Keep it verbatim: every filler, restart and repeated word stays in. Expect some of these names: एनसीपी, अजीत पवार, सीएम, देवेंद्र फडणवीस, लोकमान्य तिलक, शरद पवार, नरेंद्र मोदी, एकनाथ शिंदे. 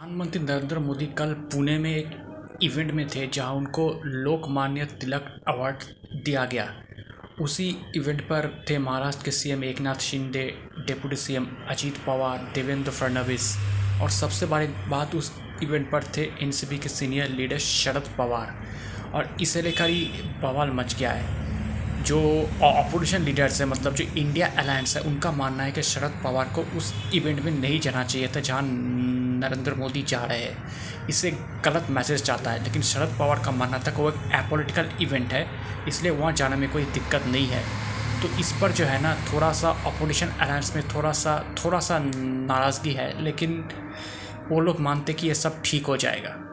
प्रधानमंत्री नरेंद्र मोदी कल पुणे में एक इवेंट में थे जहां उनको लोकमान्य तिलक अवार्ड दिया गया। उसी इवेंट पर थे महाराष्ट्र के सीएम एकनाथ शिंदे, deputy सीएम अजीत पवार, देवेंद्र फडणवीस और सबसे बड़ी बात उस इवेंट पर थे एनसीपी के सीनियर लीडर शरद पवार। और इसे लेकर ही बवाल मच गया है। जो ऑपोजिशन लीडर्स हैं, मतलब जो इंडिया अलायंस है, उनका मानना है कि शरद पवार को उस इवेंट में नहीं जाना चाहिए था जहाँ नरेंद्र मोदी जा रहे हैं। इससे गलत मैसेज जाता है। लेकिन शरद पवार का मानना था कि वो एक एपॉलिटिकल इवेंट है, इसलिए वहाँ जाने में कोई दिक्कत नहीं है। तो इस पर जो है ना थोड़ा सा ऑपोजिशन अलायंस में थोड़ा सा थोड़ा सा नाराज़गी है, लेकिन वो लोग मानते कि ये सब ठीक हो जाएगा।